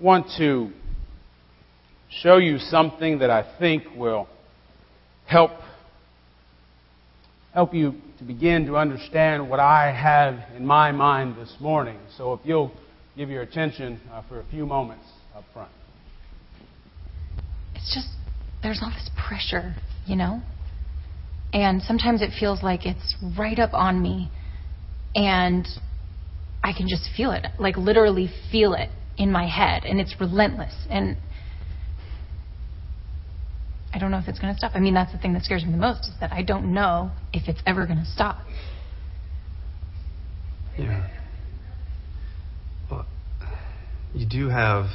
want to show you something that I think will help you to begin to understand what I have in my mind this morning. So if you'll give your attention for a few moments up front. It's just, there's all this pressure, you know? And sometimes it feels like it's right up on me. And I can just feel it, like literally feel it in my head. And it's relentless. And I don't know if it's going to stop. I mean, that's the thing that scares me the most, is that I don't know if it's ever going to stop. Yeah. Well, you do have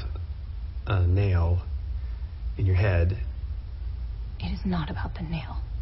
a nail in your head. It is not about the nail.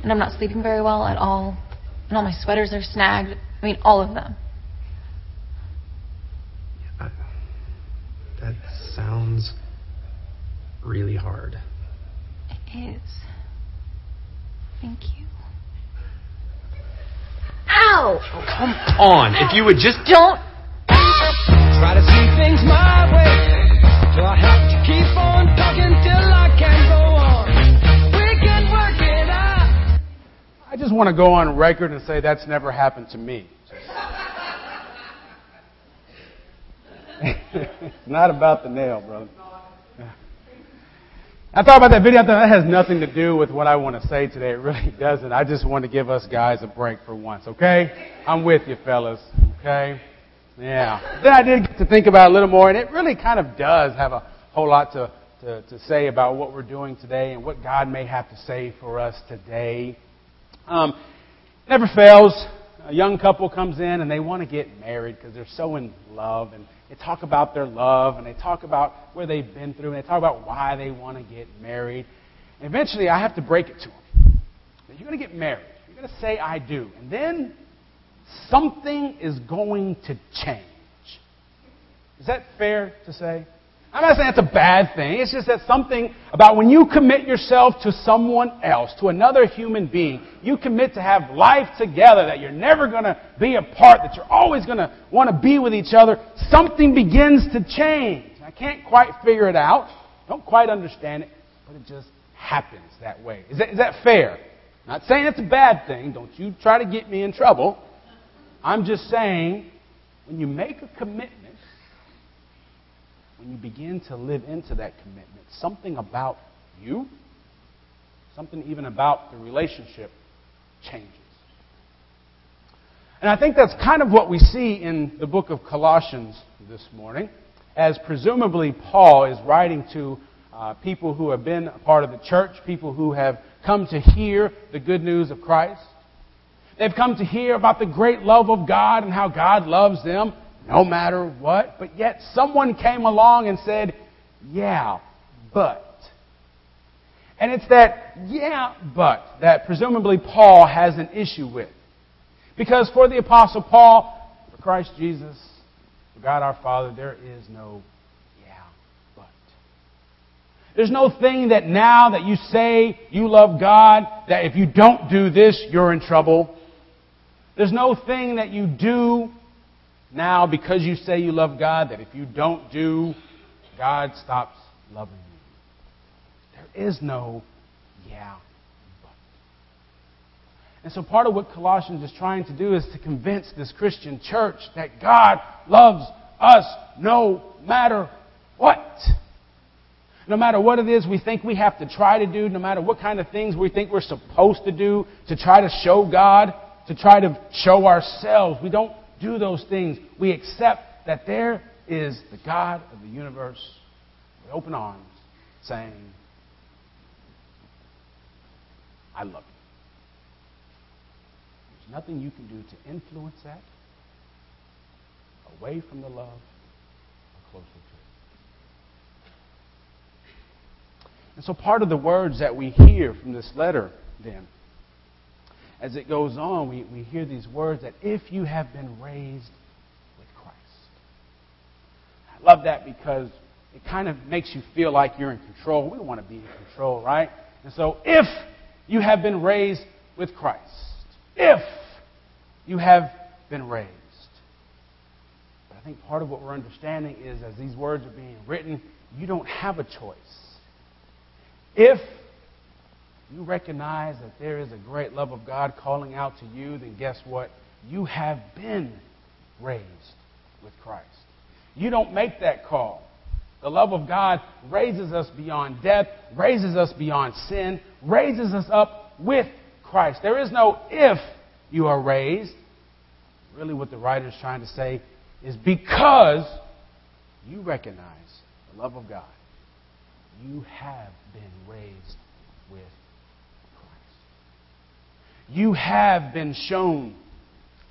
And I'm not sleeping very well at all. And all my sweaters are snagged. I mean, all of them. Yeah, that sounds really hard. It is. Thank you. Ow! Oh, come on. If you would just... Don't... Try to see things my way. Do I have to keep on talking till I can go? I just want to go on record and say that's never happened to me. It's not about the nail, brother. I thought about that video. I thought that has nothing to do with what I want to say today. It really doesn't. I just want to give us guys a break for once, okay? I'm with you, fellas, okay? Yeah. Then I did get to think about it a little more, and it really kind of does have a whole lot to say about what we're doing today and what God may have to say for us today. Never fails. A young couple comes in and they want to get married because they're so in love, and they talk about their love and they talk about where they've been through and they talk about why they want to get married. And eventually I have to break it to them. You're going to get married. You're going to say I do. And then something is going to change. Is that fair to say? I'm not saying that's a bad thing. It's just that something about when you commit yourself to someone else, to another human being, you commit to have life together, that you're never going to be apart, that you're always going to want to be with each other. Something begins to change. I can't quite figure it out. Don't quite understand it, but it just happens that way. Is that fair? I'm not saying it's a bad thing. Don't you try to get me in trouble. I'm just saying when you make a commitment, when you begin to live into that commitment, something about you, something even about the relationship changes. And I think that's kind of what we see in the book of Colossians this morning, as presumably Paul is writing to people who have been a part of the church, people who have come to hear the good news of Christ. They've come to hear about the great love of God and how God loves them. No matter what, but yet someone came along and said, yeah, but. And it's that, yeah, but, that presumably Paul has an issue with. Because for the Apostle Paul, for Christ Jesus, for God our Father, there is no yeah, but. There's no thing that now that you say you love God, that if you don't do this, you're in trouble. There's no thing that you do now, because you say you love God, that if you don't do, God stops loving you. There is no yeah, but. And so part of what Colossians is trying to do is to convince this Christian church that God loves us no matter what. No matter what it is we think we have to try to do, no matter what kind of things we think we're supposed to do to try to show God, to try to show ourselves, we don't do those things. We accept that there is the God of the universe with open arms saying, I love you. There's nothing you can do to influence that away from the love or closer to it. And so part of the words that we hear from this letter, then, as it goes on, we hear these words that if you have been raised with Christ. I love that because it kind of makes you feel like you're in control. We don't want to be in control, right? And so if you have been raised with Christ, if you have been raised. But I think part of what we're understanding is as these words are being written, you don't have a choice. If you recognize that there is a great love of God calling out to you, then guess what? You have been raised with Christ. You don't make that call. The love of God raises us beyond death, raises us beyond sin, raises us up with Christ. There is no if you are raised. Really what the writer is trying to say is because you recognize the love of God, you have been raised with Christ. You have been shown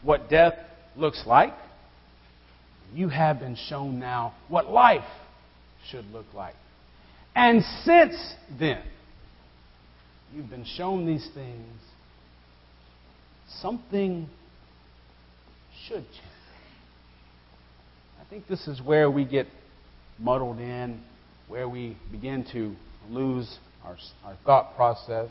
what death looks like. You have been shown now what life should look like. And since then, you've been shown these things. Something should change. I think this is where we get muddled in, where we begin to lose our thought process.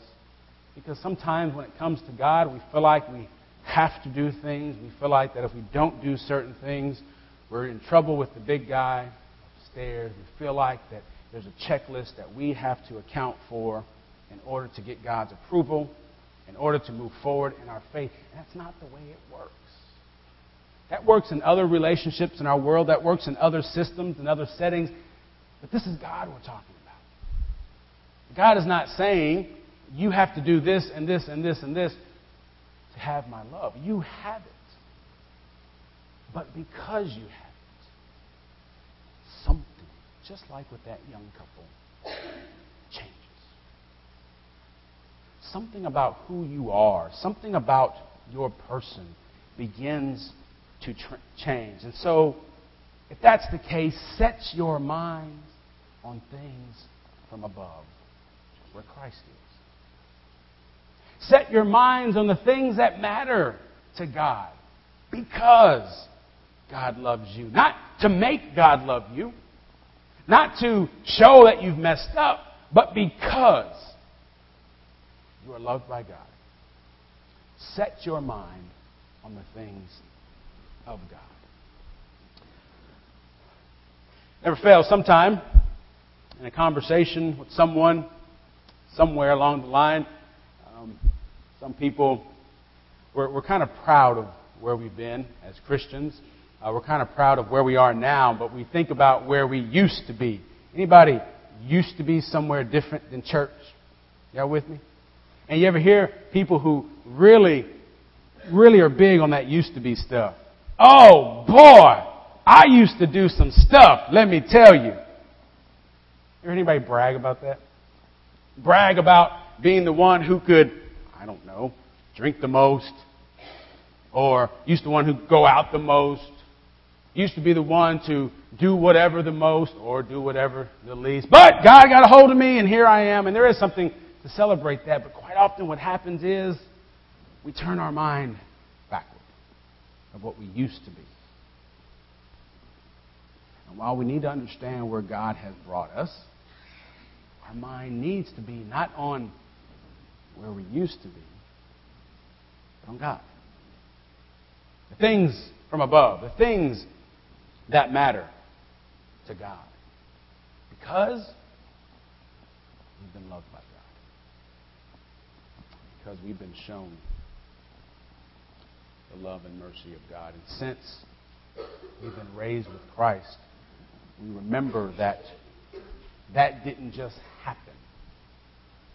Because sometimes when it comes to God, we feel like we have to do things. We feel like that if we don't do certain things, we're in trouble with the big guy upstairs. We feel like that there's a checklist that we have to account for in order to get God's approval, in order to move forward in our faith. And that's not the way it works. That works in other relationships in our world. That works in other systems and other settings. But this is God we're talking about. God is not saying, you have to do this and this and this and this to have my love. You have it. But because you have it, something, just like with that young couple, changes. Something about who you are, something about your person begins to change. And so, if that's the case, set your minds on things from above, which is where Christ is. Set your minds on the things that matter to God because God loves you. Not to make God love you, not to show that you've messed up, but because you are loved by God. Set your mind on the things of God. Never fails. Sometime in a conversation with someone, somewhere along the line, some people, we're kind of proud of where we've been as Christians. We're kind of proud of where we are now, but we think about where we used to be. Anybody used to be somewhere different than church? Y'all with me? And you ever hear people who really, really are big on that used to be stuff? Oh, boy, I used to do some stuff, let me tell you. Hear anybody brag about that? Brag about being the one who could, I don't know, drink the most, or used to be the one who go out the most, used to be the one to do whatever the most, or do whatever the least. But God got a hold of me, and here I am, and there is something to celebrate that, but quite often what happens is we turn our mind backward of what we used to be. And while we need to understand where God has brought us, our mind needs to be not on where we used to be, but on God. The things from above, the things that matter to God. Because we've been loved by God. Because we've been shown the love and mercy of God. And since we've been raised with Christ, we remember that that didn't just happen.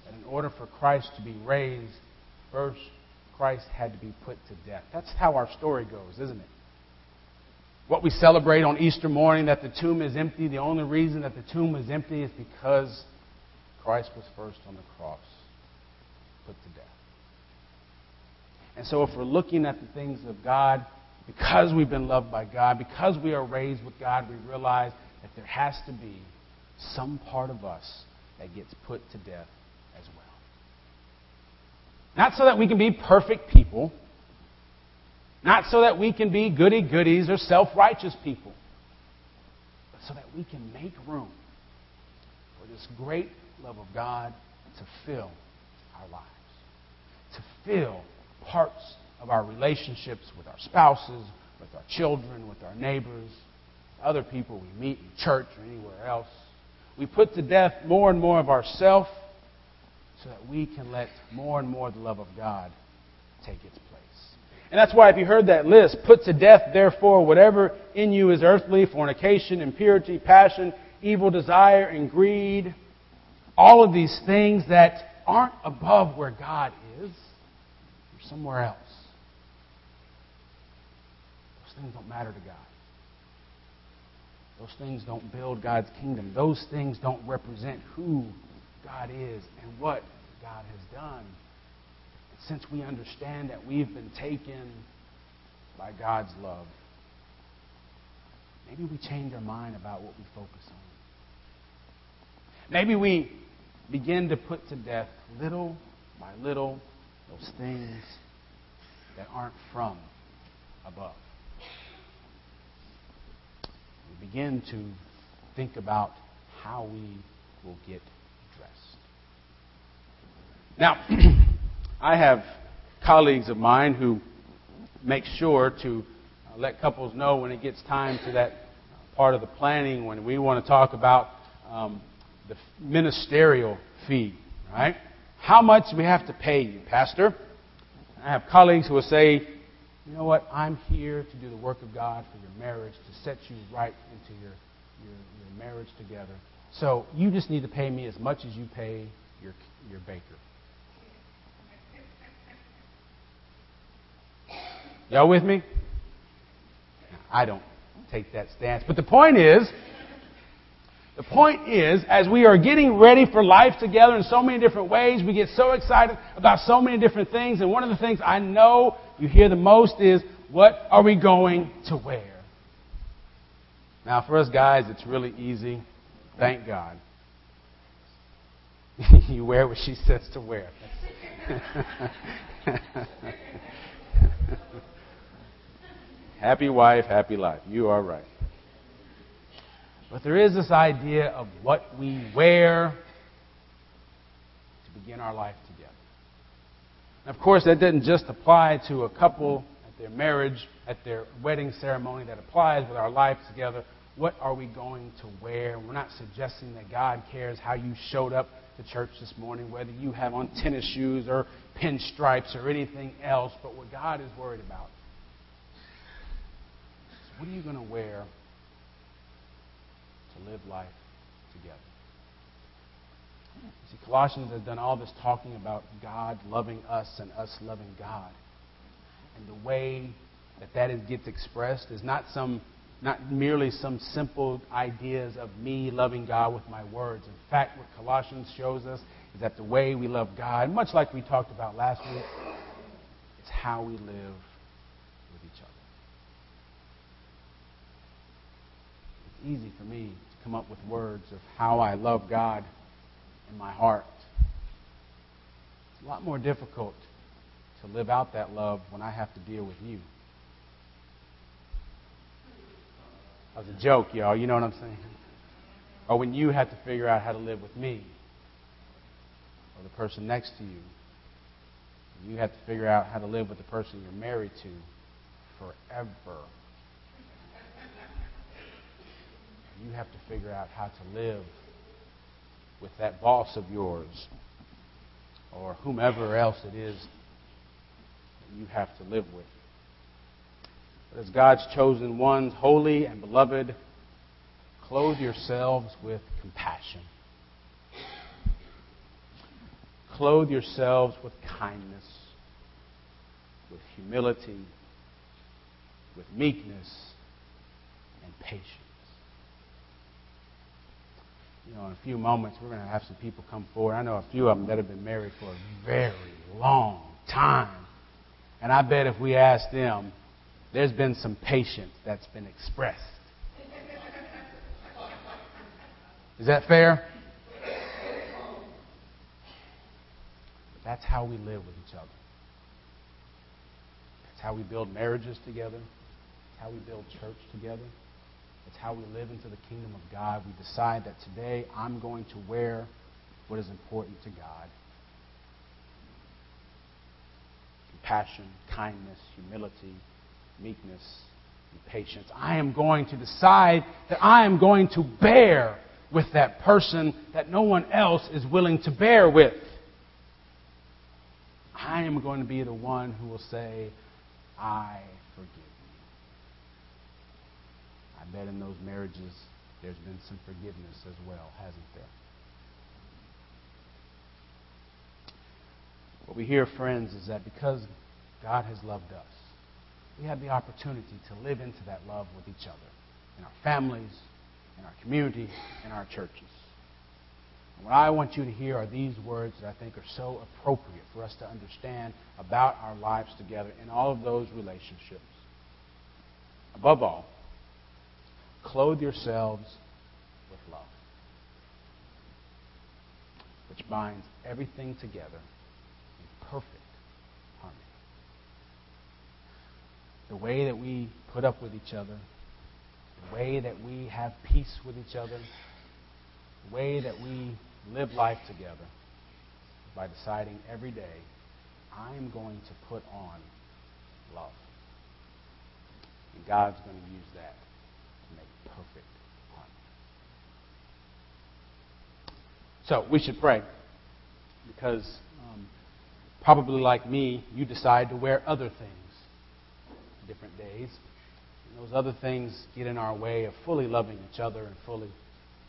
That in order for Christ to be raised, first Christ had to be put to death. That's how our story goes, isn't it? What we celebrate on Easter morning, that the tomb is empty, the only reason that the tomb is empty is because Christ was first on the cross, put to death. And so if we're looking at the things of God, because we've been loved by God, because we are raised with God, we realize that there has to be some part of us that gets put to death as well. Not so that we can be perfect people. Not so that we can be goody-goodies or self-righteous people. But so that we can make room for this great love of God to fill our lives. To fill parts of our relationships with our spouses, with our children, with our neighbors, other people we meet in church or anywhere else. We put to death more and more of ourselves so that we can let more and more the love of God take its place. And that's why if you heard that list, put to death, therefore, whatever in you is earthly, fornication, impurity, passion, evil desire, and greed, all of these things that aren't above where God is, you're somewhere else. Those things don't matter to God. Those things don't build God's kingdom. Those things don't represent who God is and what God has done. And since we understand that we've been taken by God's love, maybe we change our mind about what we focus on. Maybe we begin to put to death little by little those things that aren't from above. We begin to think about how we will get dressed. Now, I have colleagues of mine who make sure to let couples know when it gets time to that part of the planning when we want to talk about the ministerial fee, right? How much do we have to pay you, Pastor? I have colleagues who will say, you know what, I'm here to do the work of God for your marriage, to set you right into your marriage together. So you just need to pay me as much as you pay your baker. Y'all with me? I don't take that stance. But the point is, as we are getting ready for life together in so many different ways, we get so excited about so many different things. And one of the things I know you hear the most is, what are we going to wear? Now, for us guys, it's really easy. Thank God. You wear what she says to wear. Happy wife, happy life. You are right. But there is this idea of what we wear to begin our life together. And of course, that doesn't just apply to a couple at their marriage, at their wedding ceremony. That applies with our life together. What are we going to wear? We're not suggesting that God cares how you showed up to church this morning, whether you have on tennis shoes or pinstripes or anything else. But what God is worried about is, what are you going to wear to live life together? See, Colossians has done all this talking about God loving us and us loving God. And the way that gets expressed is not merely some simple ideas of me loving God with my words. In fact, what Colossians shows us is that the way we love God, much like we talked about last week, it's how we live with each other. Easy for me to come up with words of how I love God in my heart. It's a lot more difficult to live out that love when I have to deal with you. That was a joke, y'all. You know what I'm saying? Or when you have to figure out how to live with me or the person next to you. You have to figure out how to live with the person you're married to forever. You have to figure out how to live with that boss of yours or whomever else it is that you have to live with. But as God's chosen ones, holy and beloved, clothe yourselves with compassion. Clothe yourselves with kindness, with humility, with meekness, and patience. You know, in a few moments, we're going to have some people come forward. I know a few of them that have been married for a very long time. And I bet if we asked them, there's been some patience that's been expressed. Is that fair? That's how we live with each other. That's how we build marriages together. That's how we build church together. That's how we live into the kingdom of God. We decide that today I'm going to wear what is important to God. Compassion, kindness, humility, meekness, and patience. I am going to decide that I am going to bear with that person that no one else is willing to bear with. I am going to be the one who will say, I forgive you. I bet in those marriages there's been some forgiveness as well, hasn't there? What we hear, friends, is that because God has loved us, we have the opportunity to live into that love with each other, in our families, in our community, in our churches. And what I want you to hear are these words that I think are so appropriate for us to understand about our lives together in all of those relationships. Above all, clothe yourselves with love, which binds everything together in perfect harmony. The way that we put up with each other, the way that we have peace with each other, the way that we live life together, by deciding every day, I'm going to put on love. And God's going to use that to make perfect harmony. So, we should pray, because probably like me, you decide to wear other things different days. And those other things get in our way of fully loving each other and fully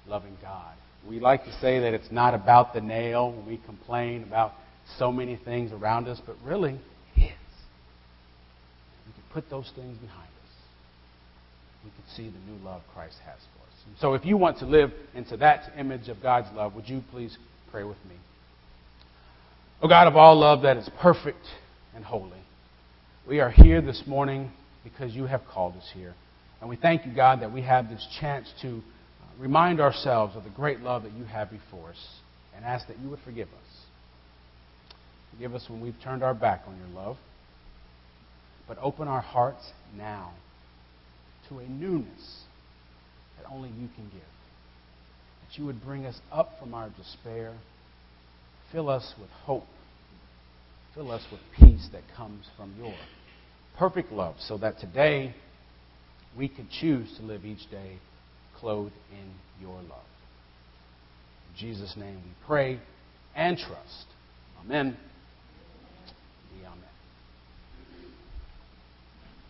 loving God. We like to say that it's not about the nail when we complain about so many things around us, but really, it is. We can put those things behind us. We can see the new love Christ has for us. And so if you want to live into that image of God's love, would you please pray with me? O God of all love that is perfect and holy, we are here this morning because you have called us here. And we thank you, God, that we have this chance to remind ourselves of the great love that you have before us, and ask that you would forgive us. Forgive us when we've turned our back on your love, but open our hearts now to a newness that only you can give. That you would bring us up from our despair, fill us with hope, fill us with peace that comes from your perfect love, so that today we could choose to live each day clothed in your love. In Jesus' name we pray and trust. Amen.